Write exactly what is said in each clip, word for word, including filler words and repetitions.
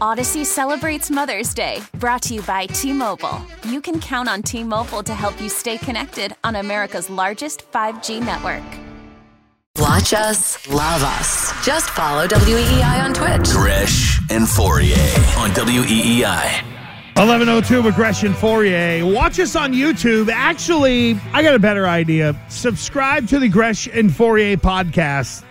Odyssey celebrates Mother's Day, brought to you by T-Mobile. You can count on T-Mobile to help you stay connected on America's largest five G network. Watch us, love us. Just follow W E E I on Twitch. Gresh and Fourier on W E E I. eleven oh two with Gresh and Fourier. Watch us on YouTube. Actually, I got a better idea. Subscribe to the Gresh and Fourier podcast.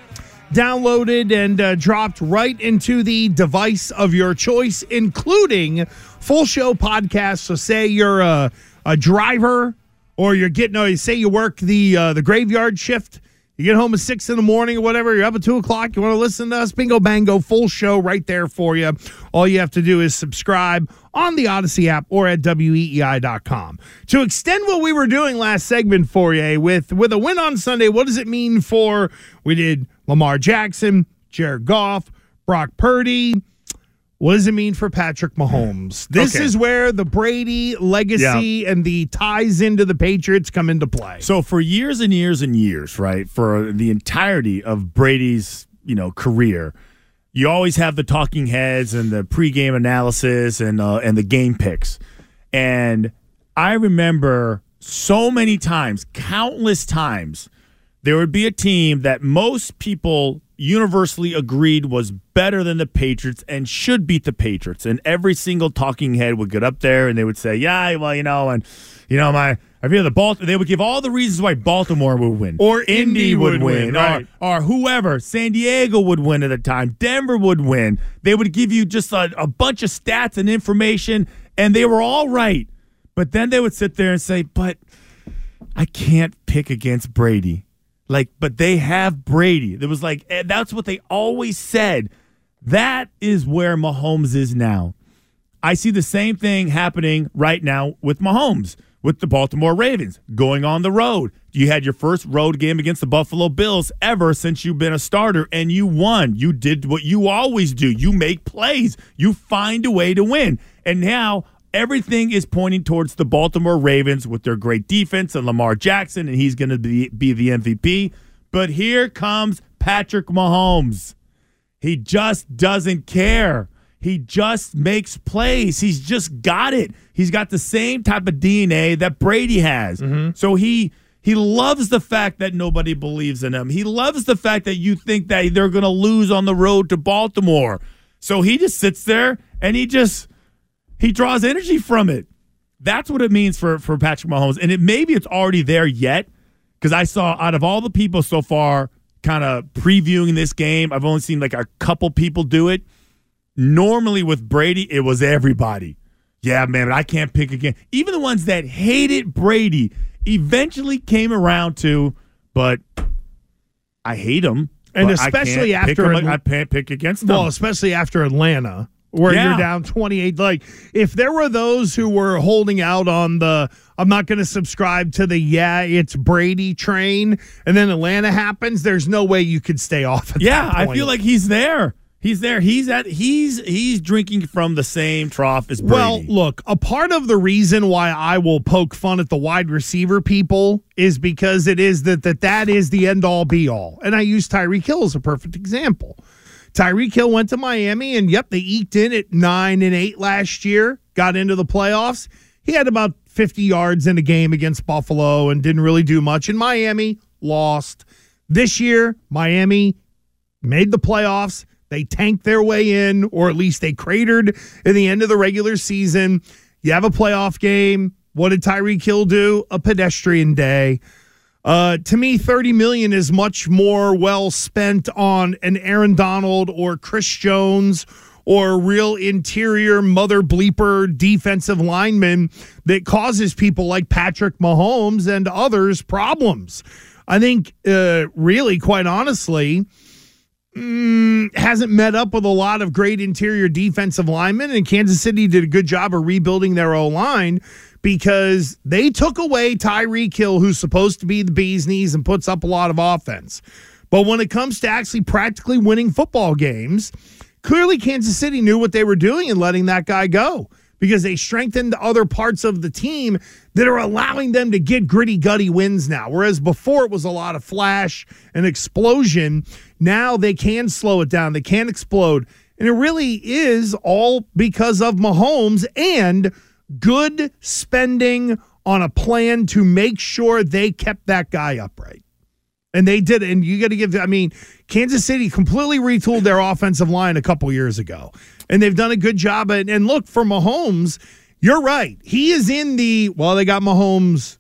Downloaded and uh, dropped right into the device of your choice, including full show podcasts. So say you're a, a driver or you're getting, or you say you work the uh, the graveyard shift. You get home at six in the morning or whatever. You're up at two o'clock. You want to listen to us? Bingo, bango, full show right there for you. All you have to do is subscribe on the Odyssey app or at W E E I dot com. To extend what we were doing last segment, Fourier, with, with a win on Sunday, what does it mean for, we did Lamar Jackson, Jared Goff, Brock Purdy. What does it mean for Patrick Mahomes? This okay. is where the Brady legacy yeah. and the ties into the Patriots come into play. So for years and years and years, right, for the entirety of Brady's, you know, career, you always have the talking heads and the pregame analysis and uh, and the game picks. And I remember so many times, countless times, there would be a team that most people universally agreed was better than the Patriots and should beat the Patriots. And every single talking head would get up there and they would say, yeah, well, you know, and, you know, my, I feel the Baltimore, they would give all the reasons why Baltimore would win. Or Indy, Indy would, would win. win right. or, or whoever, San Diego would win at the time. Denver would win. They would give you just a, a bunch of stats and information and they were all right. But then they would sit there and say, but I can't pick against Brady. Like, but they have Brady. It was like, that's what they always said. That is where Mahomes is now. I see the same thing happening right now with Mahomes, with the Baltimore Ravens, going on the road. You had your first road game against the Buffalo Bills ever since you've been a starter, and you won. You did what you always do. You make plays. You find a way to win. And now everything is pointing towards the Baltimore Ravens with their great defense and Lamar Jackson, and he's going to be, be the M V P. But here comes Patrick Mahomes. He just doesn't care. He just makes plays. He's just got it. He's got the same type of D N A that Brady has. Mm-hmm. So he he loves the fact that nobody believes in him. He loves the fact that you think that they're going to lose on the road to Baltimore. So he just sits there, and he just... he draws energy from it. That's what it means for, for Patrick Mahomes. And it maybe it's already there yet, because I saw out of all the people so far kind of previewing this game, I've only seen like a couple people do it. Normally with Brady, it was everybody. Yeah, man, but I can't pick again. Even the ones that hated Brady eventually came around to, but I hate him. And especially I after him, I can't pick against them. Well, especially after Atlanta. Where yeah. you're down twenty-eight. Like, if there were those who were holding out on the, I'm not going to subscribe to the, yeah, it's Brady train, and then Atlanta happens, there's no way you could stay off at yeah, that point. Yeah, I feel like he's there. He's there. He's at. He's he's drinking from the same trough as Brady. Well, look, a part of the reason why I will poke fun at the wide receiver people is because it is that that, that is the end-all, be-all. And I use Tyreek Hill as a perfect example. Tyreek Hill went to Miami, and, yep, they eked in at nine and eight last year, got into the playoffs. He had about fifty yards in a game against Buffalo and didn't really do much. And Miami lost. This year, Miami made the playoffs. They tanked their way in, or at least they cratered in the end of the regular season. You have a playoff game. What did Tyreek Hill do? A pedestrian day. Uh, to me, thirty million dollars is much more well spent on an Aaron Donald or Chris Jones or real interior mother bleeper defensive lineman that causes people like Patrick Mahomes and others problems. I think, uh, really, quite honestly, mm, hasn't met up with a lot of great interior defensive linemen, and Kansas City did a good job of rebuilding their O-line because they took away Tyreek Hill, who's supposed to be the bee's knees and puts up a lot of offense. But when it comes to actually practically winning football games, clearly Kansas City knew what they were doing in letting that guy go, because they strengthened the other parts of the team that are allowing them to get gritty, gutty wins now. Whereas before it was a lot of flash and explosion, now they can slow it down. They can explode. And it really is all because of Mahomes and good spending on a plan to make sure they kept that guy upright. And they did it. And you got to give, I mean, Kansas City completely retooled their offensive line a couple years ago. And they've done a good job. And, and look, for Mahomes, you're right. He is in the, well, they got Mahomes.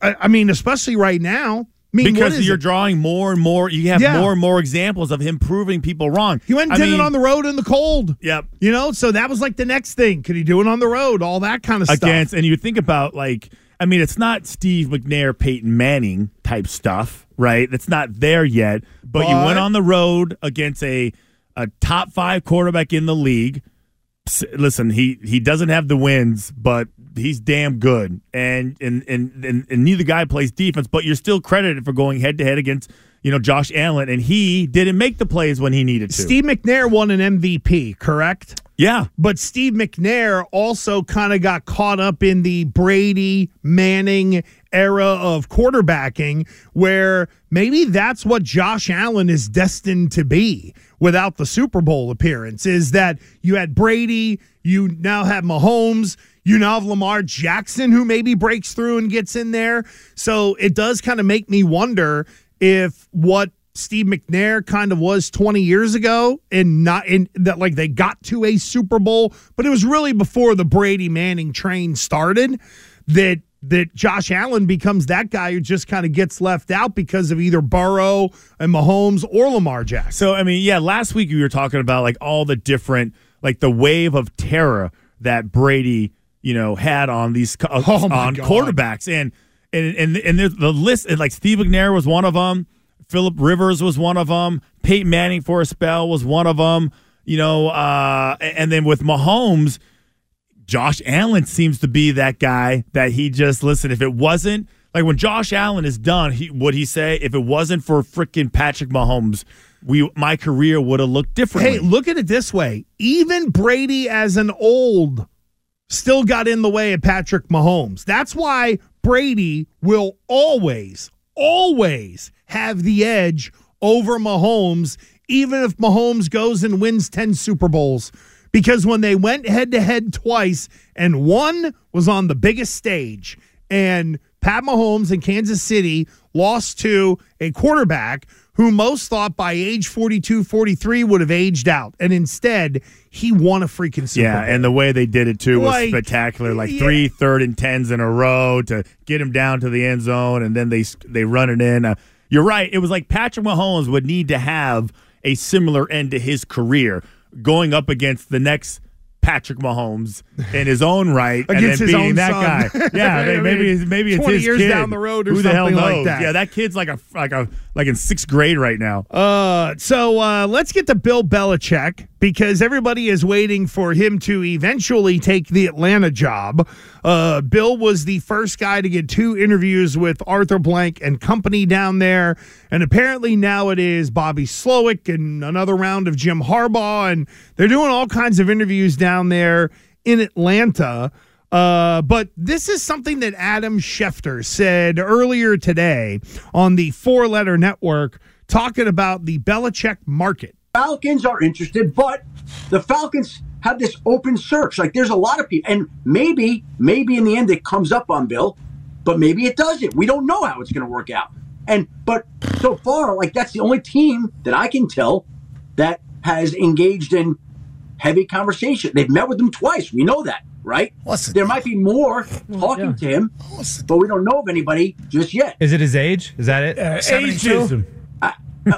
I, I mean, especially right now. I mean, because you're it? drawing more and more. You have yeah. more and more examples of him proving people wrong. He went and I did mean, it on the road in the cold. Yep. You know, so that was like the next thing. Could he do it on the road? All that kind of Against, stuff. Against, and you think about, like, I mean, it's not Steve McNair, Peyton Manning type stuff, right? It's not there yet. But, but you went on the road against a a top five quarterback in the league. Listen, he, he doesn't have the wins, but he's damn good. And and, and and and neither guy plays defense, but you're still credited for going head-to-head against, you know, Josh Allen, and he didn't make the plays when he needed to. Steve McNair won an M V P, correct? Yeah. But Steve McNair also kind of got caught up in the Brady, Manning era of quarterbacking, where maybe that's what Josh Allen is destined to be without the Super Bowl appearance, is that you had Brady, you now have Mahomes, you now have Lamar Jackson, who maybe breaks through and gets in there. So it does kind of make me wonder if what Steve McNair kind of was twenty years ago, and not in that, like, they got to a Super Bowl, but it was really before the Brady Manning train started, that that Josh Allen becomes that guy who just kind of gets left out because of either Burrow and Mahomes or Lamar Jackson. So, I mean, yeah, last week we were talking about, like, all the different, like, the wave of terror that Brady, you know, had on these uh, oh on God. quarterbacks, and and and and there's the list, and, like, Steve McNair was one of them. Philip Rivers was one of them. Peyton Manning for a spell was one of them. You know, uh, and then with Mahomes, Josh Allen seems to be that guy that he just, listen, if it wasn't, like, when Josh Allen is done, he, would he say, if it wasn't for freaking Patrick Mahomes, we my career would have looked differently. Hey, look at it this way. Even Brady as an old still got in the way of Patrick Mahomes. That's why Brady will always, always have the edge over Mahomes, even if Mahomes goes and wins ten Super Bowls. Because when they went head-to-head twice, and one was on the biggest stage, and Pat Mahomes in Kansas City lost to a quarterback who most thought by age forty-two, forty-three would have aged out. And instead, he won a freaking Super yeah, Bowl. Yeah, and the way they did it, too, was like, spectacular. Like yeah. three third and tens in a row to get him down to the end zone, and then they they run it in. Uh, you're right. It was like Patrick Mahomes would need to have a similar end to his career, going up against the next Patrick Mahomes in his own right, against and then being that son. guy. Yeah, I mean, maybe maybe it's his years kid. Down the road or Who the something hell knows? like that. Yeah, that kid's like a like a like in sixth grade right now. Uh, so uh, let's get to Bill Belichick, because everybody is waiting for him to eventually take the Atlanta job. Uh, Bill was the first guy to get two interviews with Arthur Blank and company down there, and apparently now it is Bobby Slowick and another round of Jim Harbaugh, and they're doing all kinds of interviews down there in Atlanta. Uh, but this is something that Adam Schefter said earlier today on the Four Letter Network, talking about the Belichick market. Falcons are interested, but the Falcons have this open search. Like, there's a lot of people, and maybe, maybe in the end it comes up on Bill, but maybe it doesn't. We don't know how it's going to work out. And but so far, like, that's the only team that I can tell that has engaged in heavy conversation. They've met with him twice. We know that, right? Listen. There might be more talking yeah. to him, Listen. but we don't know of anybody just yet. Is it his age? Is that it? Uh, ageism.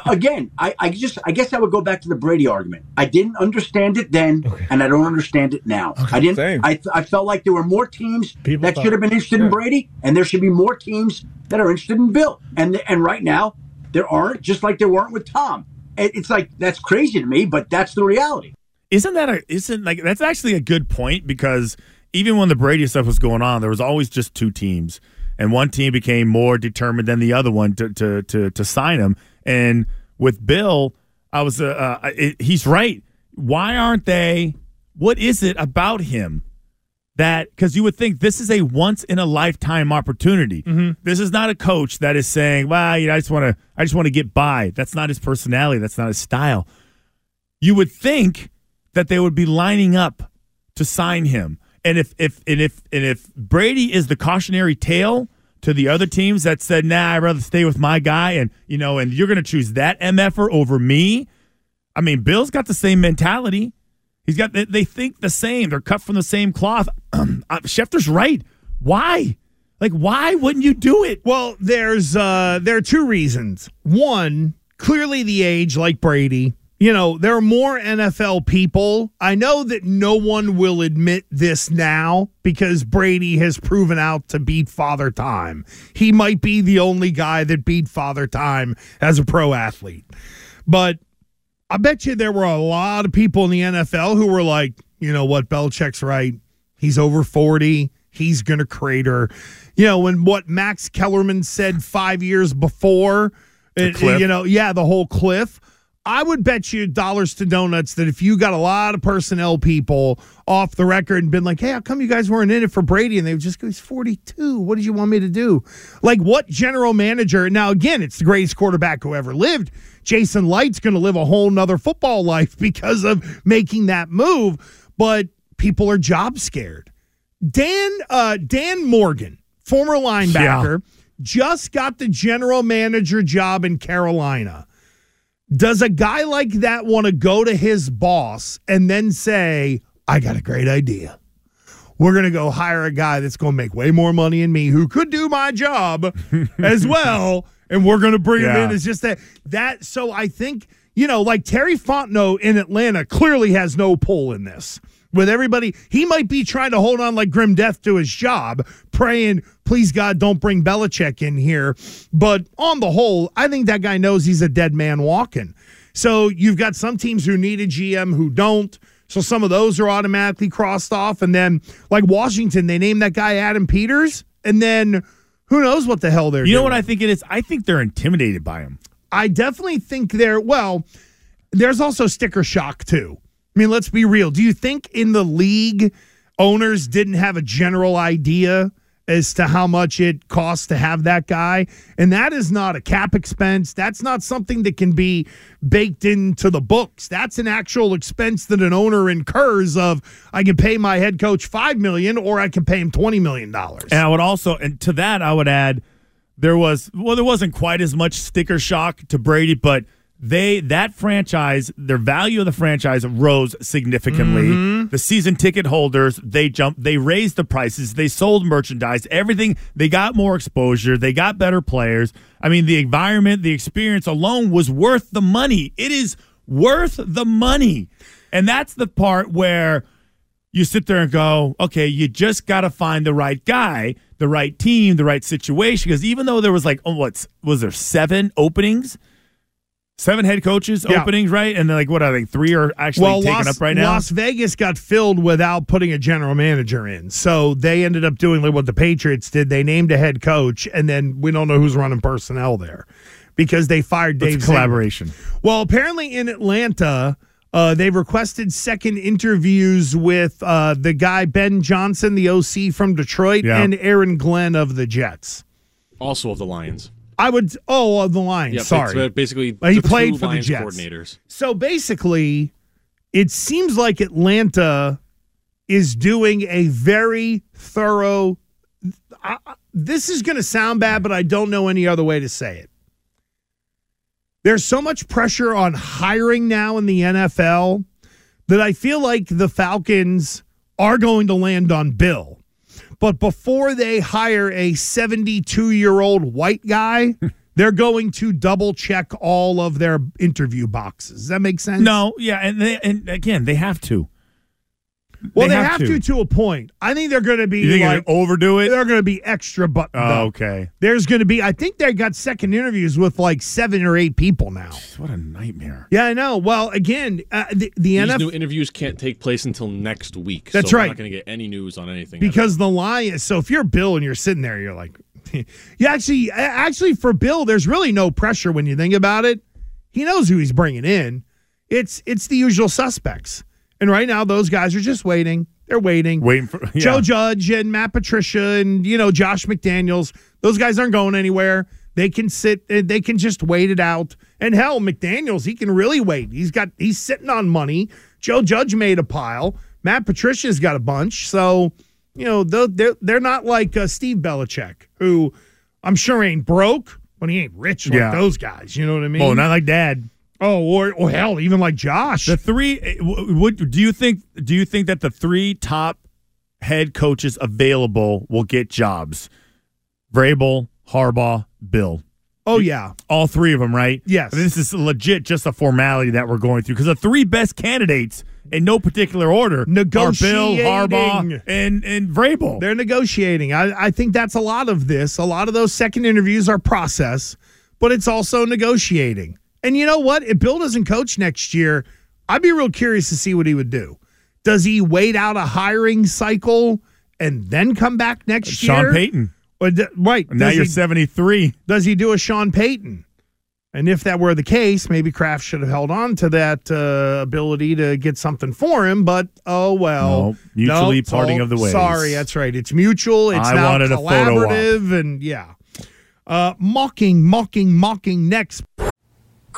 Again, I, I just I guess I would go back to the Brady argument. I didn't understand it then, okay. and I don't understand it now. Okay, I didn't. I, I felt like there were more teams People that should have been interested sure. in Brady, and there should be more teams that are interested in Bill. And and right now there aren't, just like there weren't with Tom. it's like, that's crazy to me, but that's the reality. Isn't that a, isn't like, that's actually a good point, because even when the Brady stuff was going on, there was always just two teams, and one team became more determined than the other one to to to, to sign him. And with Bill, I was, uh, uh, it, he's right. Why aren't they? What is it about him that? Because you would think this is a once in a lifetime opportunity. Mm-hmm. This is not a coach that is saying, "Well, you know, I just want to, I just want to get by." That's not his personality. That's not his style. You would think that they would be lining up to sign him. And if if and if and if Brady is the cautionary tale to the other teams that said, "Nah, I'd rather stay with my guy," and you know, and you're going to choose that mf'er over me. I mean, Bill's got the same mentality. He's got they, they think the same. They're cut from the same cloth. Schefter's right. Why? Like, why wouldn't you do it? Well, there's uh, there are two reasons. One, clearly the age, like Brady. You know, there are more N F L people. I know that no one will admit this now because Brady has proven out to beat Father Time. He might be the only guy that beat Father Time as a pro athlete. But I bet you there were a lot of people in the N F L who were like, you know what, Belichick's right. He's over forty. He's going to crater. You know, and what Max Kellerman said five years before, it, you know, yeah, the whole cliff. I would bet you dollars to donuts that if you got a lot of personnel people off the record and been like, hey, how come you guys weren't in it for Brady? And they would just go, he's forty-two. What did you want me to do? Like, what general manager? Now, again, it's the greatest quarterback who ever lived. Jason Light's going to live a whole nother football life because of making that move. But people are job scared. Dan, uh, Dan Morgan, former linebacker, yeah. just got the general manager job in Carolina. Does a guy like that want to go to his boss and then say, I got a great idea. We're going to go hire a guy that's going to make way more money than me who could do my job as well, and we're going to bring yeah. him in. It's just that, that. So I think, you know, like Terry Fontenot in Atlanta clearly has no pull in this. With everybody, he might be trying to hold on like grim death to his job, praying, please, God, don't bring Belichick in here. But on the whole, I think that guy knows he's a dead man walking. So you've got some teams who need a G M who don't. So some of those are automatically crossed off. And then, like Washington, they named that guy Adam Peters. And then who knows what the hell they're doing. You know what I think it is? I think they're intimidated by him. I definitely think they're, well, there's also sticker shock, too. I mean, let's be real. Do you think in the league owners didn't have a general idea as to how much it costs to have that guy? And that is not a cap expense. That's not something that can be baked into the books. That's an actual expense that an owner incurs of, I can pay my head coach five million dollars or I can pay him twenty million dollars. And I would also, and to that I would add, there was, well, there wasn't quite as much sticker shock to Brady, but They that franchise, their value of the franchise rose significantly. Mm-hmm. The season ticket holders, they jumped, they raised the prices, they sold merchandise, everything. They got more exposure, they got better players. I mean, the environment, the experience alone was worth the money. It is worth the money. And that's the part where you sit there and go, okay, you just got to find the right guy, the right team, the right situation. Because even though there was like, oh, what was there, seven openings? Seven head coaches yeah. openings, right? And then, like, what I think three are actually well, taken Las, up right now. Las Vegas got filled without putting a general manager in, so they ended up doing like what the Patriots did. They named a head coach, and then we don't know who's running personnel there because they fired Dave. It's a collaboration. Zimmer. Well, apparently in Atlanta, uh, they've requested second interviews with uh, the guy Ben Johnson, the O C from Detroit, yeah. and Aaron Glenn of the Jets, also of the Lions. I would oh of the Lions. Yep, sorry, basically he played for Lions the Jets. Coordinators. So basically, it seems like Atlanta is doing a very thorough. I, this is going to sound bad, but I don't know any other way to say it. There's so much pressure on hiring now in the N F L that I feel like the Falcons are going to land on Bill. But before they hire a seventy-two-year-old white guy, they're going to double-check all of their interview boxes. Does that make sense? No, yeah, and they, and again, they have to. Well, they, they have, have to. to to a point. I think they're going to be you think like overdo it. They're going to be extra buttoned up. Oh, okay. There's going to be. I think they got second interviews with like seven or eight people now. Jeez, what a nightmare. Yeah, I know. Well, again, uh, the the N F L new interviews can't take place until next week. That's so right. We're not going to get any news on anything because the lie is. So if you're Bill and you're sitting there, you're like, you actually, actually for Bill, there's really no pressure when you think about it. He knows who he's bringing in. It's it's the usual suspects. And right now, those guys are just waiting. They're waiting. Waiting for yeah. Joe Judge and Matt Patricia and, you know, Josh McDaniels. Those guys aren't going anywhere. They can sit. They can just wait it out. And, hell, McDaniels, he can really wait. He's got he's sitting on money. Joe Judge made a pile. Matt Patricia's got a bunch. So, you know, they're, they're not like uh, Steve Belichick, who I'm sure ain't broke, but he ain't rich like yeah. those guys. You know what I mean? Well, not like Dad. Oh, or, or hell, even like Josh. The three. Would do you think? Do you think that the three top head coaches available will get jobs? Vrabel, Harbaugh, Bill. Oh yeah, all three of them, right? Yes. I mean, this is legit, just a formality that we're going through because the three best candidates in no particular order are Bill, Harbaugh, and and Vrabel. They're negotiating. I, I think that's a lot of this. A lot of those second interviews are process, but it's also negotiating. And you know what? If Bill doesn't coach next year, I'd be real curious to see what he would do. Does he wait out a hiring cycle and then come back next Sean year? Sean Payton. Or do, right. Now you're he, seventy-three. Does he do a Sean Payton? And if that were the case, maybe Kraft should have held on to that uh, ability to get something for him, but oh well. No, mutually nope, parting oh, of the ways. Sorry, that's right. It's mutual. It's I now wanted collaborative. A photo op. And yeah. Uh, mocking, mocking, mocking next.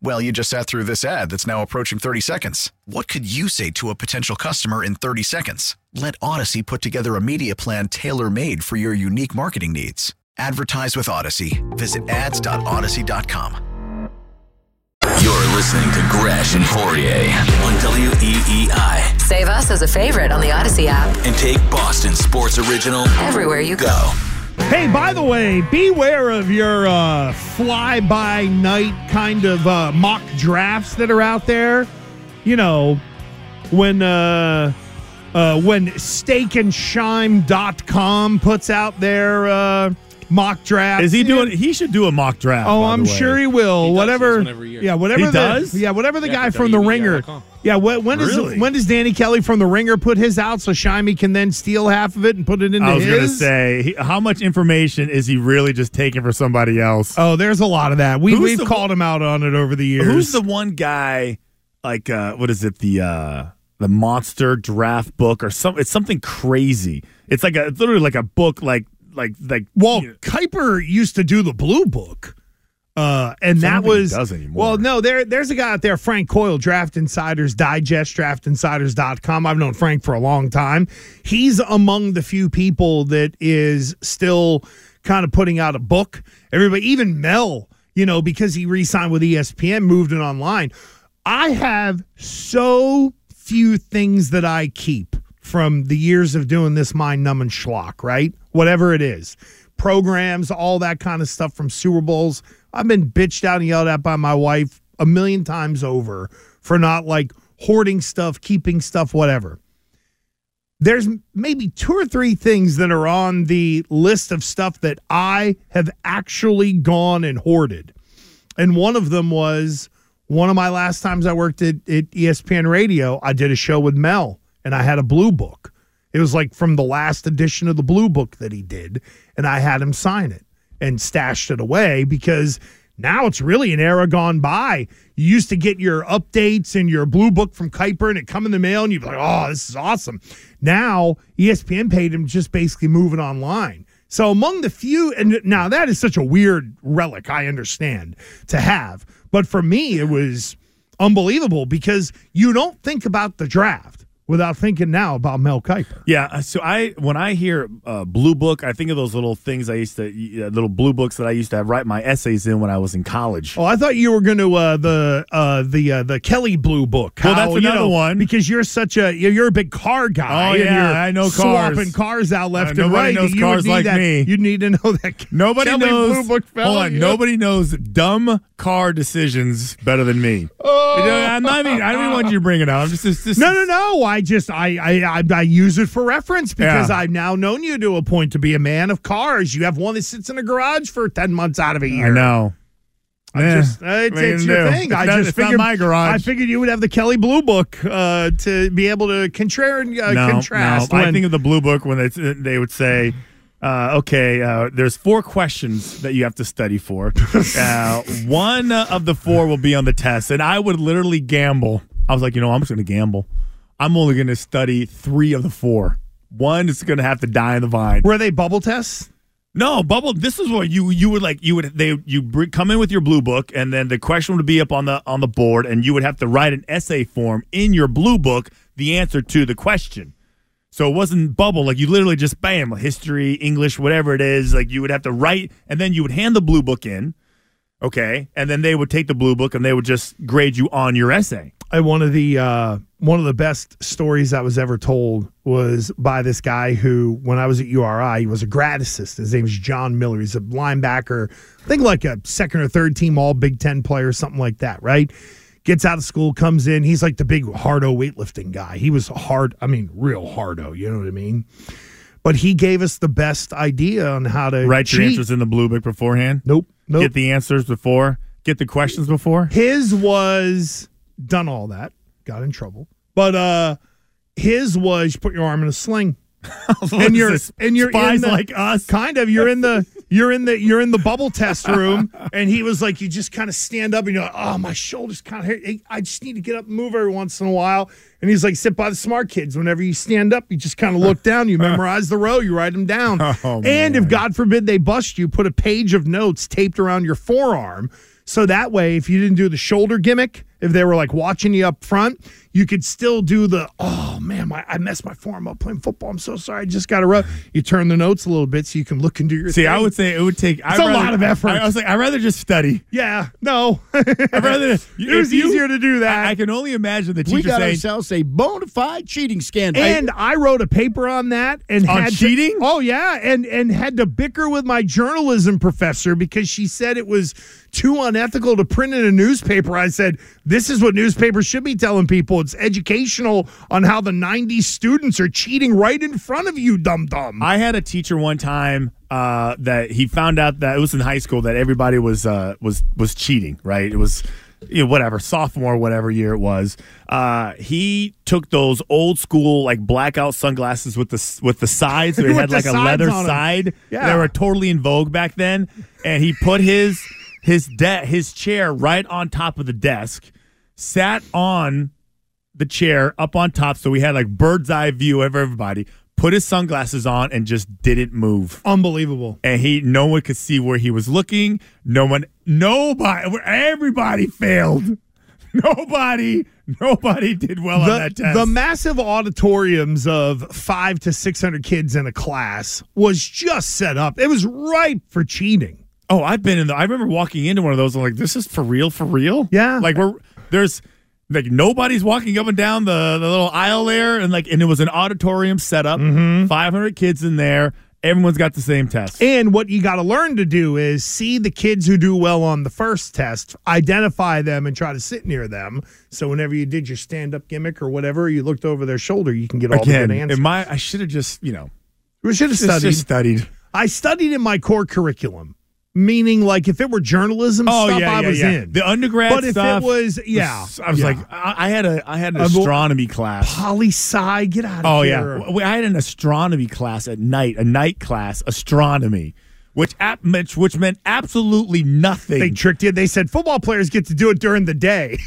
Well, you just sat through this ad that's now approaching thirty seconds. What could you say to a potential customer in thirty seconds? Let Odyssey put together a media plan tailor-made for your unique marketing needs. Advertise with Odyssey. Visit ads dot odyssey dot com. You're listening to Gresh and Poirier on W E E I. Save us as a favorite on the Odyssey app. And take Boston Sports Original everywhere you go. go. Hey, by the way, beware of your uh, fly-by-night kind of uh, mock drafts that are out there. You know, when uh, uh, when steak and shime dot com puts out their uh, mock draft. Is he doing? He should do a mock draft. Oh, I'm sure he will. He whatever. Yeah, whatever. He does. The, yeah, whatever the yeah, guy the from the Ringer. Yeah, when, when does really? when does Danny Kelly from The Ringer put his out so Shimey can then steal half of it and put it into his? I was going to say, he, how much information is he really just taking for somebody else? Oh, there's a lot of that. We, we've the, called him out on it over the years. Who's the one guy, like, uh, what is it, the uh, the monster draft book or some? It's something crazy. It's like a, it's literally like a book like, like, like. Well, you know. Kiper used to do the Blue Book. Uh, and Something that was, does anymore. well, no, there, there's a guy out there, Frank Coyle, Draft Insiders Digest, draft insiders dot com. I've known Frank for a long time. He's among the few people that is still kind of putting out a book. Everybody, even Mel, you know, because he re-signed with E S P N, moved it online. I have so few things that I keep from the years of doing this mind-numbing schlock, right? Whatever it is. Programs, all that kind of stuff from Super Bowls. I've been bitched out and yelled at by my wife a million times over for not, like, hoarding stuff, keeping stuff, whatever. there's maybe two or three things that are on the list of stuff that I have actually gone and hoarded. And one of them was one of my last times I worked at, at E S P N Radio, I did a show with Mel, and I had a blue book. It was like from the last edition of the blue book that he did, and I had him sign it and stashed it away because now it's really an era gone by. You used to get your updates and your blue book from Kiper, and it'd come in the mail, and you'd be like, oh, this is awesome. Now E S P N paid him just basically moving online. So among the few, and now that is such a weird relic, I understand, to have. But for me, it was unbelievable because you don't think about the draft without thinking now about Mel Kiper. Yeah, so I when I hear uh, blue book, I think of those little things I used to, uh, little blue books that I used to have write my essays in when I was in college. Oh, I thought you were going to uh, the uh, the uh, the Kelly blue book. Well, how, that's another you know, one because you're such a you're a big car guy. Oh yeah, I know cars. Swapping cars out left uh, and right. Nobody knows cars like that, me. You need to know that. Nobody Kelly knows. Blue book fella, hold on, you know? Nobody knows dumb car decisions better than me. Oh, you know, I'm not, I mean, I don't even want you to bring it out. I'm just, just, just no, no, no. I I just I, I I I use it for reference because yeah. I've now known you to a point to be a man of cars. You have one that sits in a garage for ten months out of a year. I know. I yeah. just uh, it's, it's your do. thing. It's I not, just it's figured not my garage. I figured you would have the Kelly Blue Book uh, to be able to contrar and uh, no, contrast. No. When, I think of the Blue Book when they they would say, uh, okay, uh, there's four questions that you have to study for. uh, one of the four will be on the test, and I would literally gamble. I was like, you know, I'm just going to gamble. I'm only going to study three of the four. One is going to have to die in the vine. Were they bubble tests? No, bubble. This is what you you would like. You would they you bring, come in with your blue book, and then the question would be up on the on the board, and you would have to write an essay form in your blue book the answer to the question. So it wasn't bubble. Like you literally just bam, history, English, whatever it is. Like you would have to write, and then you would hand the blue book in. Okay, and then they would take the blue book and they would just grade you on your essay. I one of the uh, one of the best stories I was ever told was by this guy who, when I was at U R I, he was a grad assistant. His name is John Miller. He's a linebacker, I think like a second or third team All Big Ten player, something like that. Right? Gets out of school, comes in. He's like the big hardo weightlifting guy. He was hard. I mean, real hardo. You know what I mean? But he gave us the best idea on how to write cheat. Your answers in the blue book beforehand. Nope. Nope. Get the answers before. Get the questions before. His was done all that. Got in trouble. But uh, his was you put your arm in a sling. and you're and you're spies in the, like us. Kind of. You're in the you're in the you're in the bubble test room. And he was like, you just kind of stand up and you're like, oh, my shoulder's kind of I just need to get up and move every once in a while. And he's like, sit by the smart kids. Whenever you stand up, you just kind of look down. You memorize the row. You write them down. Oh, and if, God forbid, they bust you, put a page of notes taped around your forearm. So that way, if you didn't do the shoulder gimmick, if they were like watching you up front, you could still do the, oh, man, my, I messed my forearm up playing football. I'm so sorry. I just got to run. You turn the notes a little bit so you can look into your See, thing. I would say it would take it's I'd a rather, lot of effort. I, I was like, I'd rather just study. Yeah. No. I'd rather. It was easier you, to do that. I, I can only imagine the teacher we got saying. Ourselves a bona fide cheating scandal. And I, I wrote a paper on that. And on had cheating? To, oh, yeah. And, and had to bicker with my journalism professor because she said it was too unethical to print in a newspaper. I said, this is what newspapers should be telling people. It's educational on how the nineties students are cheating right in front of you, dum-dum. I had a teacher one time uh, that he found out that it was in high school that everybody was uh, was was cheating, right? It was, you know, whatever, sophomore, whatever year it was. Uh, he took those old school like blackout sunglasses with the with the sides. So they had like a leather side. Yeah. They were totally in vogue back then. And he put his his de- his chair right on top of the desk. Sat on the chair up on top, so we had like bird's eye view of everybody. Put his sunglasses on and just didn't move. Unbelievable. And he, no one could see where he was looking. No one, nobody, everybody failed. Nobody, nobody did well the, on that test. The massive auditoriums of five to six hundred kids in a class was just set up. It was ripe for cheating. Oh, I've been in the. I remember walking into one of those. I'm like, this is for real, for real. Yeah, like we're. There's like nobody's walking up and down the, the little aisle there, and like and it was an auditorium set up, mm-hmm. five hundred kids in there. Everyone's got the same test. And what you got to learn to do is see the kids who do well on the first test, identify them, and try to sit near them. So whenever you did your stand-up gimmick or whatever, you looked over their shoulder, you can get all Again, the good answers. My, I should have just, you know. We should have studied. studied. I studied in my core curriculum, meaning like if it were journalism oh, stuff, yeah, I yeah, was yeah. in. The undergrad but stuff. But if it was, yeah. Was, I was yeah. like, I, I had a, I had an astronomy class. Poli-sci, get out of oh, here. Oh, yeah. I had an astronomy class at night, a night class, astronomy, which, ap- which, which meant absolutely nothing. They tricked you. They said football players get to do it during the day.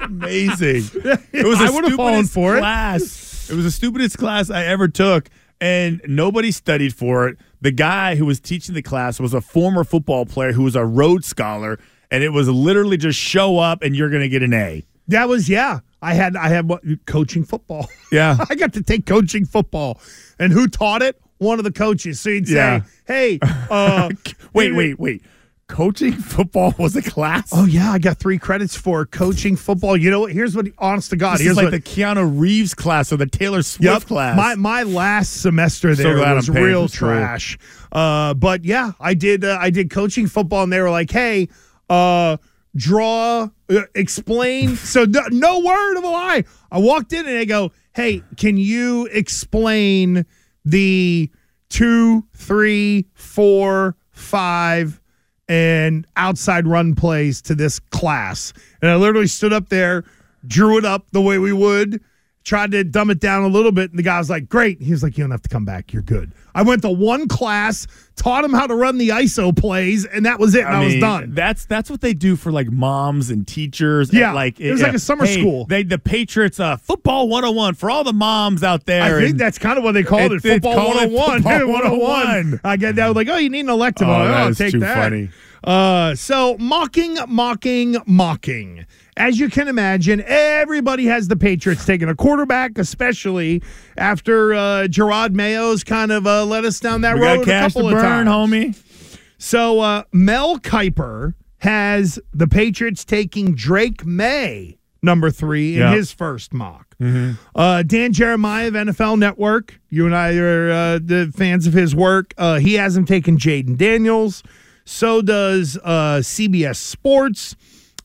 Amazing. It was a I would have fallen for class. It. It was the stupidest class I ever took. And nobody studied for it. The guy who was teaching the class was a former football player who was a Rhodes Scholar, and it was literally just show up and you're going to get an A. That was, yeah. I had I had what, coaching football. Yeah. I got to take coaching football. And who taught it? One of the coaches. So you'd say, yeah. hey. Uh, wait, wait, wait. Coaching football was a class? Oh, yeah. I got three credits for coaching football. You know what? Here's what, honest to God. This here's is like what, the Keanu Reeves class or the Taylor Swift yep, class. My my last semester there so was real trash. Uh, but, yeah, I did uh, I did coaching football, and they were like, hey, uh, draw, uh, explain. So no, no word of a lie. I walked in, and they go, hey, can you explain the two, three, four, five, and outside run plays to this class? And I literally stood up there, drew it up the way we would, tried to dumb it down a little bit, and the guy was like, great. He was like, you don't have to come back. You're good. I went to one class, taught him how to run the I S O plays, and that was it, and I, I mean, was done. That's that's what they do for, like, moms and teachers. Yeah, like, it was it, like a summer hey, school. They The Patriots, uh, Football one oh one for all the moms out there. I and, think that's kind of what they called it, it Football called one oh one. It football one oh one. I get that. Like, oh, you need an elective. Oh, oh that is take too that. funny. Uh, so, mocking, mocking, mocking. As you can imagine, everybody has the Patriots taking a quarterback, especially after uh, Gerard Mayo's kind of uh, let us down that we road got cash a couple to burn, of times. Homie. So, uh, Mel Kiper has the Patriots taking Drake May, number three, in yeah. his first mock. Mm-hmm. Uh, Dan Jeremiah of N F L Network, you and I are uh, the fans of his work. Uh, he has him taking Jaden Daniels. So does uh, C B S Sports.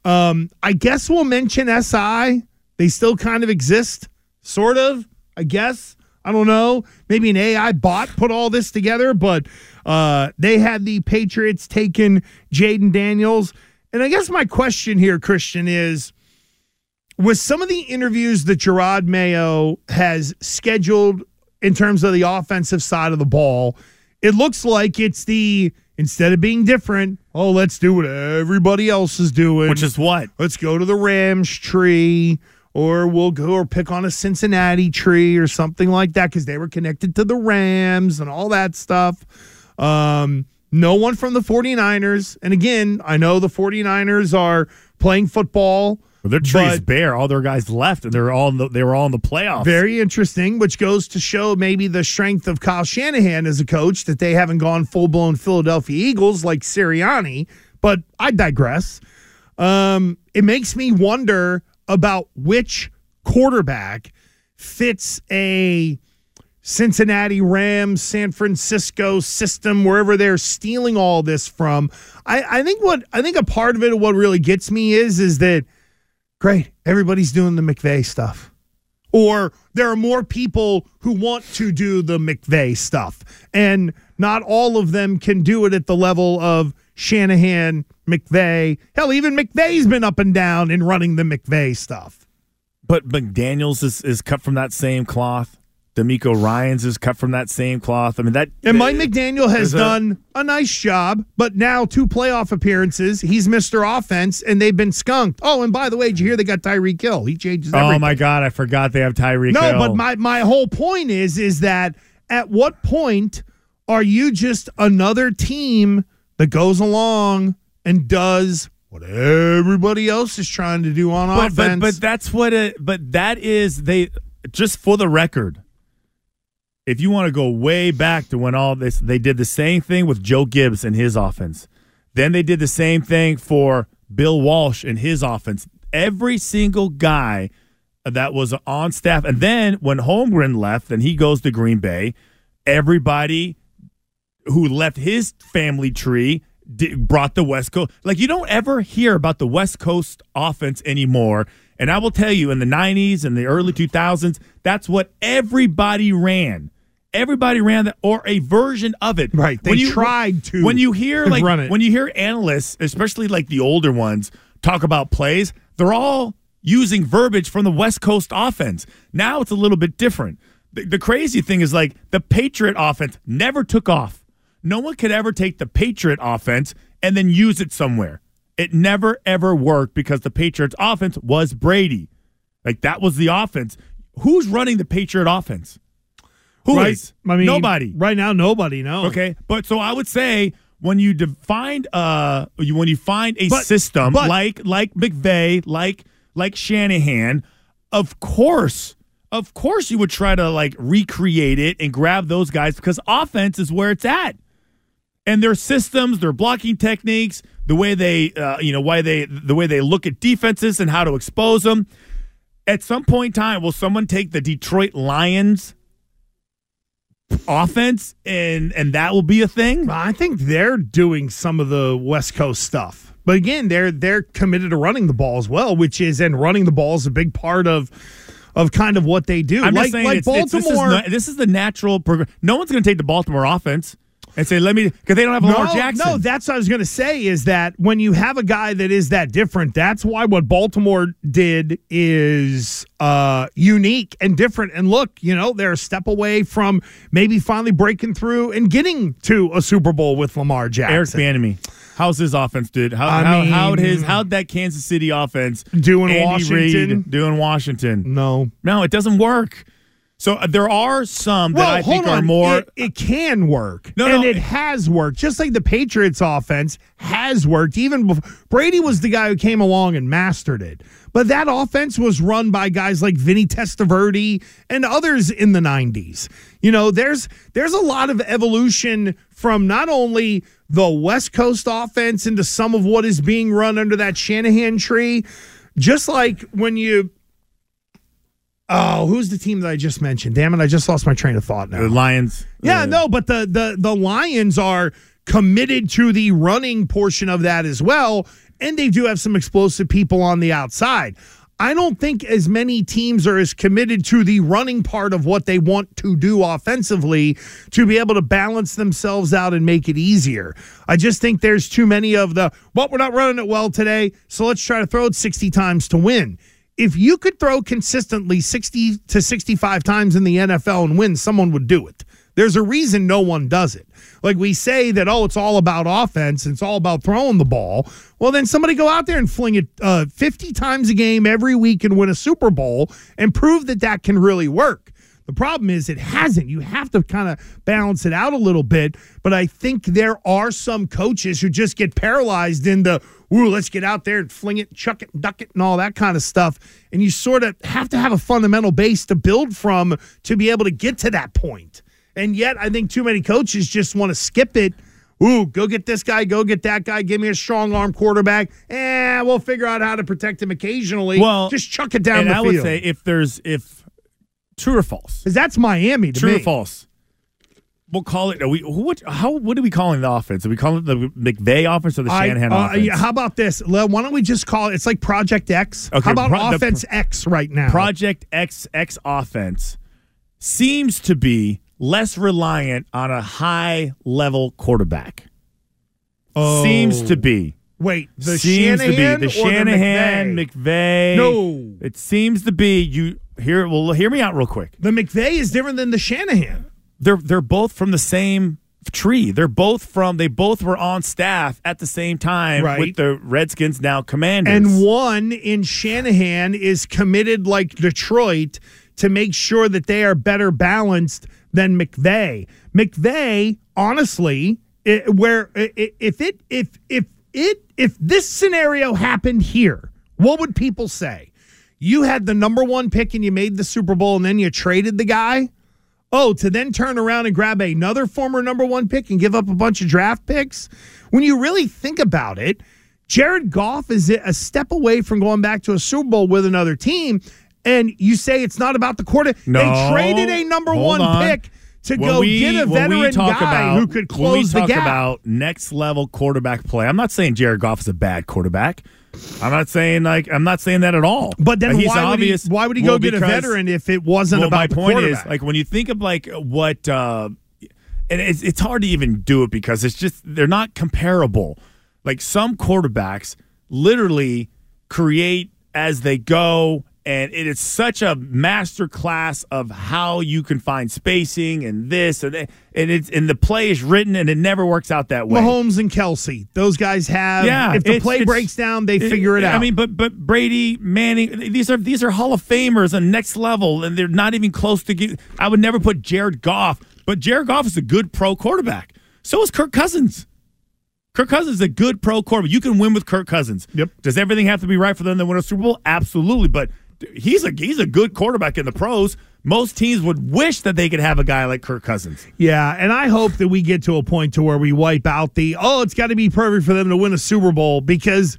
Um, I guess we'll mention S I. They still kind of exist, sort of, I guess. I don't know. Maybe an A I bot put all this together, but uh, they had the Patriots taking Jaden Daniels. And I guess my question here, Christian, is with some of the interviews that Gerard Mayo has scheduled in terms of the offensive side of the ball, it looks like it's the instead of being different, oh, let's do what everybody else is doing. Which is what? Let's go to the Rams tree, or we'll go or pick on a Cincinnati tree or something like that because they were connected to the Rams and all that stuff. Um, no one from the 49ers. And again, I know the 49ers are playing football. Well, their tree's bare. All their guys left, and they're all in the, they were all in the playoffs. Very interesting, which goes to show maybe the strength of Kyle Shanahan as a coach, that they haven't gone full-blown Philadelphia Eagles like Sirianni, but I digress. Um, it makes me wonder about which quarterback fits a Cincinnati Rams, San Francisco system, wherever they're stealing all this from. I, I think what I think a part of it, what really gets me is is that great, everybody's doing the McVay stuff. Or there are more people who want to do the McVay stuff, and not all of them can do it at the level of Shanahan, McVay. Hell, even McVay's been up and down in running the McVay stuff. But McDaniels is, is cut from that same cloth. D'Amico Ryans is cut from that same cloth. I mean that. And Mike McDaniel has done a, a nice job, but now two playoff appearances. He's Mister Offense, and they've been skunked. Oh, and by the way, did you hear they got Tyreek Hill? He changes everything. Oh, my God. I forgot they have Tyreek Hill. No, but my, my whole point is, is that at what point are you just another team that goes along and does what everybody else is trying to do on but, offense? But, but that's what it – but that is – they just for the record – if you want to go way back to when all this, they did the same thing with Joe Gibbs and his offense. Then they did the same thing for Bill Walsh and his offense. Every single guy that was on staff. And then when Holmgren left and he goes to Green Bay, everybody who left his family tree did, brought the West Coast. Like, you don't ever hear about the West Coast offense anymore. And I will tell you, in the nineties and the early two thousands, that's what everybody ran. Everybody ran that, or a version of it. Right. They when you, tried to when you hear like run it. When you hear analysts, especially like the older ones, talk about plays, they're all using verbiage from the West Coast offense. Now it's a little bit different. The, the crazy thing is, like, the Patriot offense never took off. No one could ever take the Patriot offense and then use it somewhere. It never, ever worked because the Patriots offense was Brady. Like, that was the offense. Who's running the Patriot offense? Who right. is? I mean, nobody. Right now, nobody, no. Okay, but so I would say when you find uh, when you find a but, system but, like like McVay, like like Shanahan, of course, of course you would try to like recreate it and grab those guys because offense is where it's at. And their systems, their blocking techniques, the way they uh, you know why they the way they look at defenses and how to expose them. At some point in time, will someone take the Detroit Lions offense and and that will be a thing? I think they're doing some of the West Coast stuff, but again, they're they're committed to running the ball as well, which is and running the ball is a big part of of kind of what they do. I'm like, just saying, like it's, Baltimore, it's, this, is not, this is the natural progr- No one's going to take the Baltimore offense and say let me because they don't have Lamar no, Jackson. No, that's what I was going to say is that when you have a guy that is that different, that's why what Baltimore did is uh, unique and different. And look, you know, they're a step away from maybe finally breaking through and getting to a Super Bowl with Lamar Jackson. Eric Bieniemy, how's his offense, dude? How I how mean, how'd his how'd that Kansas City offense doing Andy Washington Reed, doing Washington? No, no, it doesn't work. So there are some that well, I think on. are more. It, it can work, no, and no. it has worked. Just like the Patriots' offense has worked. Even before, Brady was the guy who came along and mastered it. But that offense was run by guys like Vinny Testaverde and others in the nineties. You know, there's there's a lot of evolution from not only the West Coast offense into some of what is being run under that Shanahan tree. Just like when you. Oh, who's the team that I just mentioned? Damn it, I just lost my train of thought now. The Lions. Yeah, uh, no, but the, the the Lions are committed to the running portion of that as well, and they do have some explosive people on the outside. I don't think as many teams are as committed to the running part of what they want to do offensively to be able to balance themselves out and make it easier. I just think there's too many of the, well, we're not running it well today, so let's try to throw it sixty times to win. If you could throw consistently sixty to sixty-five times in the N F L and win, someone would do it. There's a reason no one does it. Like we say that, oh, it's all about offense. It's all about throwing the ball. Well, then somebody go out there and fling it uh, fifty times a game every week and win a Super Bowl and prove that that can really work. The problem is it hasn't. You have to kind of balance it out a little bit. But I think there are some coaches who just get paralyzed in the, ooh, let's get out there and fling it, chuck it, duck it, and all that kind of stuff. And you sort of have to have a fundamental base to build from to be able to get to that point. And yet, I think too many coaches just want to skip it. Ooh, go get this guy, go get that guy, give me a strong-arm quarterback. Eh, we'll figure out how to protect him occasionally. Well, just chuck it down the field. And I would say if there's – if true or false? Because that's Miami to me. True or false? We'll call it. Are we, what, how, what are we calling the offense? Are we calling it the McVay offense or the I, Shanahan uh, offense? Yeah, how about this? Why don't we just call it? It's like Project X. Okay, how about Pro, Offense the, X right now? Project X X offense seems to be less reliant on a high level quarterback. Oh. Seems to be. Wait, the seems Shanahan to be. The Shanahan, the McVay. McVay. No, it seems to be you. Here, well, hear me out real quick. The McVay is different than the Shanahan. They're they're both from the same tree. They're both from they both were on staff at the same time right. with the Redskins, now Commanders. And one in Shanahan is committed like Detroit to make sure that they are better balanced than McVay. McVay, honestly, it, where it, if it if if it if this scenario happened here, what would people say? You had the number one pick and you made the Super Bowl and then you traded the guy? Oh, to then turn around and grab another former number one pick and give up a bunch of draft picks? When you really think about it, Jared Goff is a step away from going back to a Super Bowl with another team, and you say it's not about the quarterback. No, they traded a number one on. pick to when go we, get a veteran guy about, who could close the gap. When we talk about next-level quarterback play, I'm not saying Jared Goff is a bad quarterback. I'm not saying like I'm not saying that at all. But then like, why, obvious, would he, why would he go well, get because, a veteran if it wasn't well, about the quarterback? My point is, like, when you think of like what uh, – and it's, it's hard to even do it because it's just – they're not comparable. Like, some quarterbacks literally create as they go, and it is such a master class of how you can find spacing and this and that. And it's and the play is written, and it never works out that way. Mahomes and Kelsey, those guys have. Yeah, if the play breaks down, they it, figure it, it out. I mean, but but Brady, Manning, these are these are Hall of Famers on next level, and they're not even close to. Get, I would never put Jared Goff, but Jared Goff is a good pro quarterback. So is Kirk Cousins. Kirk Cousins is a good pro quarterback. You can win with Kirk Cousins. Yep. Does everything have to be right for them to win a Super Bowl? Absolutely, but. He's a he's a good quarterback in the pros. Most teams would wish that they could have a guy like Kirk Cousins. Yeah, and I hope that we get to a point to where we wipe out the, oh, it's got to be perfect for them to win a Super Bowl, because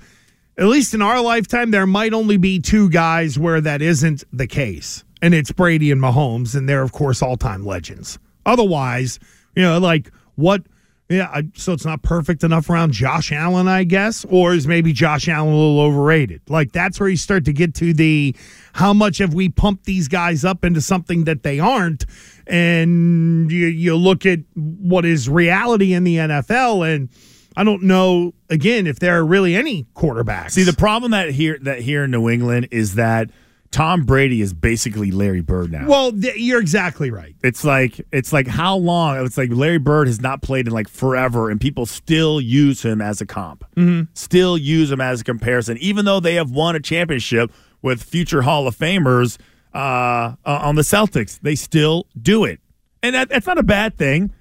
at least in our lifetime, there might only be two guys where that isn't the case, and it's Brady and Mahomes, and they're, of course, all-time legends. Otherwise, you know, like what – yeah, so it's not perfect enough around Josh Allen, I guess, or is maybe Josh Allen a little overrated? Like, that's where you start to get to the how much have we pumped these guys up into something that they aren't, and you, you look at what is reality in the N F L, and I don't know, again, if there are really any quarterbacks. See, the problem that here that here in New England is that Tom Brady is basically Larry Bird now. Well, th- you're exactly right. It's like it's like how long? It's like Larry Bird has not played in like forever, and people still use him as a comp. Mm-hmm. Still use him as a comparison, even though they have won a championship with future Hall of Famers uh, uh, on the Celtics. They still do it, and that, that's not a bad thing.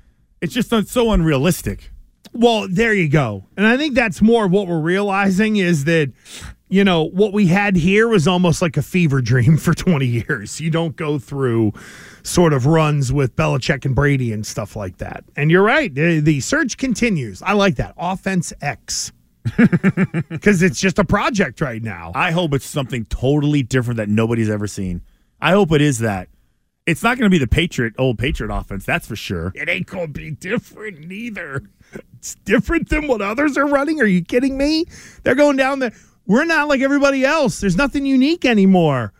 It's just so unrealistic. Well, there you go, and I think that's more of what we're realizing is that. You know, what we had here was almost like a fever dream for twenty years. You don't go through sort of runs with Belichick and Brady and stuff like that. And you're right. The search continues. I like that. Offense X. Because it's just a project right now. I hope it's something totally different that nobody's ever seen. I hope it is that. It's not going to be the Patriot, old Patriot offense, that's for sure. It ain't going to be different neither. It's different than what others are running. Are you kidding me? They're going down the... We're not like everybody else. There's nothing unique anymore.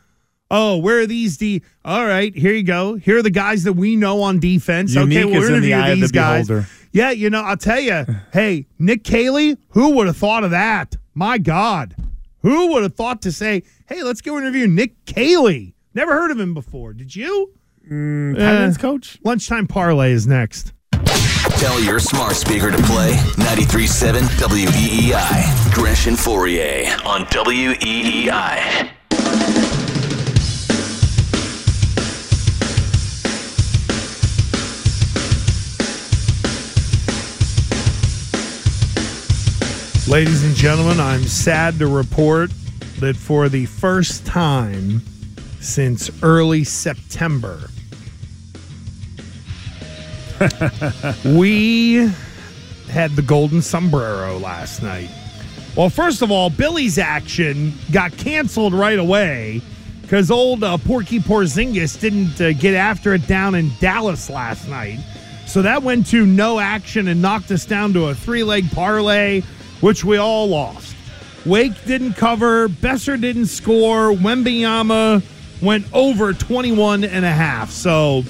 Oh, where are these? De- All right, here you go. Here are the guys that we know on defense. Unique okay, we're well, interviewing these the guys. Beholder. Yeah, you know, I'll tell you. Hey, Nick Kaley, who would have thought of that? My God. Who would have thought to say, hey, let's go interview Nick Kaley? Never heard of him before. Did you? Mm, uh, coach? Lunchtime Parlay is next. Tell your smart speaker to play ninety-three point seven W E E I. Gresh and Fourier on W E E I. Ladies and gentlemen, I'm sad to report that for the first time since early September... we had the golden sombrero last night. Well, first of all, Billy's action got canceled right away because old uh, Porky Porzingis didn't uh, get after it down in Dallas last night. So that went to no action and knocked us down to a three-leg parlay, which we all lost. Wake didn't cover. Besser didn't score. Wembanyama went over twenty-one and a half. So...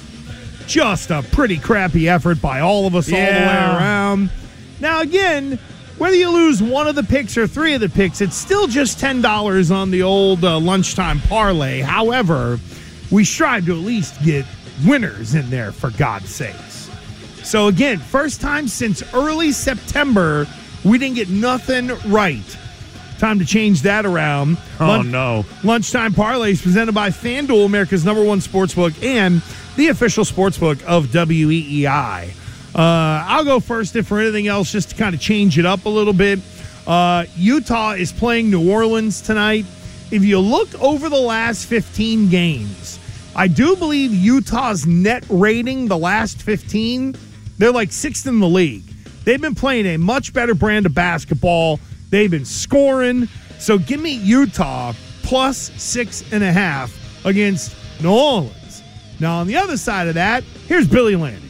just a pretty crappy effort by all of us yeah. all the way around. Now, again, whether you lose one of the picks or three of the picks, it's still just ten dollars on the old uh, lunchtime parlay. However, we strive to at least get winners in there, for God's sakes. So, again, first time since early September, we didn't get nothing right. Time to change that around. Oh, Lun- no. Lunchtime Parlay is presented by FanDuel, America's number one sportsbook, and the official sportsbook of W E E I. Uh, I'll go first if for anything else, just to kind of change it up a little bit. Uh, Utah is playing New Orleans tonight. If you look over the last fifteen games, I do believe Utah's net rating the last fifteen, they're like sixth in the league. They've been playing a much better brand of basketball. They've been scoring. So give me Utah plus six and a half against New Orleans. Now, on the other side of that, here's Billy Landing.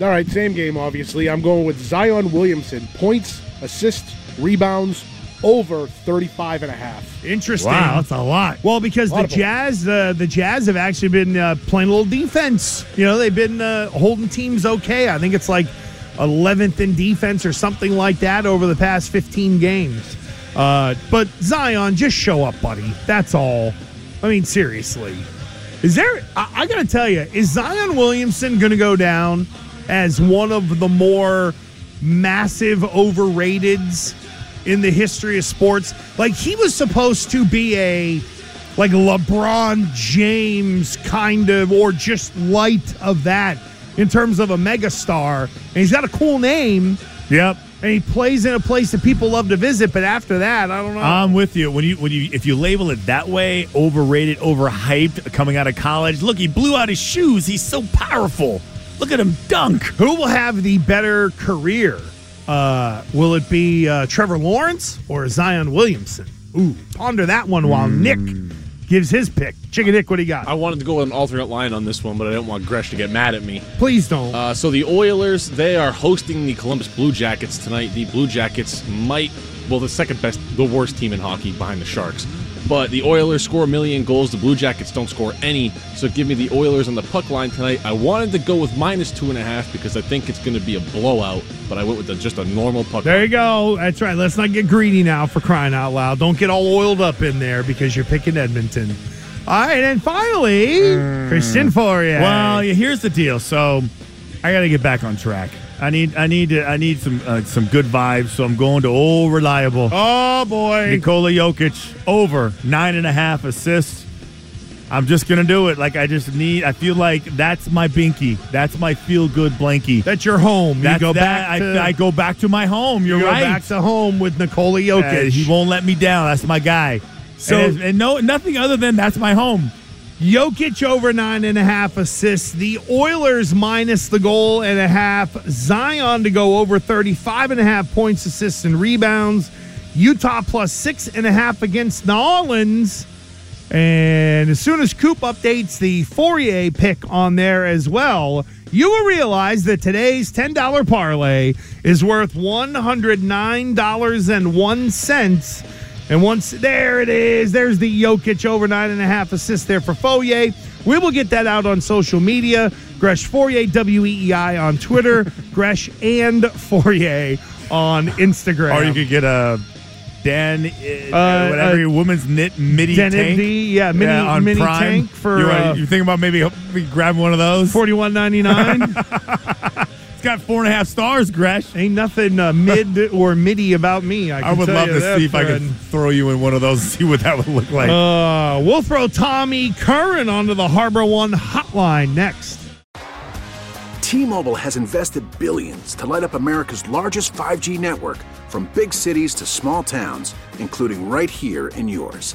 All right, same game, obviously. I'm going with Zion Williamson. Points, assists, rebounds, over thirty-five and a half. Interesting. Wow, that's a lot. Well, because the Jazz, uh, the Jazz have actually been uh, playing a little defense. You know, they've been uh, holding teams okay. I think it's like eleventh in defense or something like that over the past fifteen games. Uh, but Zion, just show up, buddy. That's all. I mean, seriously. Is there, I, I got to tell you, is Zion Williamson going to go down as one of the more massive overrateds in the history of sports? Like, he was supposed to be a, like, LeBron James kind of, or just light of that in terms of a megastar. And he's got a cool name. Yep. And he plays in a place that people love to visit, but after that, I don't know. I'm with you. When you when you if you label it that way, overrated, overhyped, coming out of college. Look, he blew out his shoes. He's so powerful. Look at him dunk. Who will have the better career? Uh, will it be uh, Trevor Lawrence or Zion Williamson? Ooh, ponder that one while mm. Nick gives his pick. Chicken Nick, what do you got? I wanted to go with an alternate line on this one, but I didn't want Gresh to get mad at me. Please don't. Uh, so the Oilers, they are hosting the Columbus Blue Jackets tonight. The Blue Jackets might, well, the second best, the worst team in hockey behind the Sharks. But the Oilers score a million goals. The Blue Jackets don't score any. So give me the Oilers on the puck line tonight. I wanted to go with minus two and a half because I think it's going to be a blowout. But I went with the, just a normal puck there line. There you go. That's right. Let's not get greedy now, for crying out loud. Don't get all oiled up in there because you're picking Edmonton. All right. And finally, mm. Christian Fourier. Well, here's the deal. So I got to get back on track. I need, I need, to, I need some, uh, some good vibes. So I'm going to old reliable. Oh boy, Nikola Jokic over nine and a half assists. I'm just gonna do it. Like I just need. I feel like that's my binky. That's my feel good blankie. That's your home. That's you go that, back. To, I, I go back to my home. You're you right. Go back to home with Nikola Jokic. Uh, he won't let me down. That's my guy. So and, and no, nothing other than that's my home. Jokic over nine and a half assists. The Oilers minus the goal and a half. Zion to go over thirty-five and a half points, assists, and rebounds. Utah plus six and a half against New Orleans. And as soon as Coop updates the Fourier pick on there as well, you will realize that today's ten dollar parlay is worth one hundred nine dollars and one cent. And once, there it is. There's the Jokic over nine and a half assists there for Fourier. We will get that out on social media. Gresh Fourier, W E E I on Twitter. Gresh and Fourier on Instagram. Or you could get a Dan, uh, whatever, uh, your woman's knit mini Dan tank. D, yeah, mini, yeah, on mini Prime. Tank for. You're, right. uh, You're thinking about maybe grabbing one of those? forty-one ninety-nine. Got four and a half stars, Gresh. Ain't nothing uh, mid or midi about me. I, can I would tell love you to that, see if friend. I could throw you in one of those and see what that would look like. Uh, we'll throw Tommy Curran onto the Harbor One hotline next. T-Mobile has invested billions to light up America's largest five G network, from big cities to small towns, including right here in yours.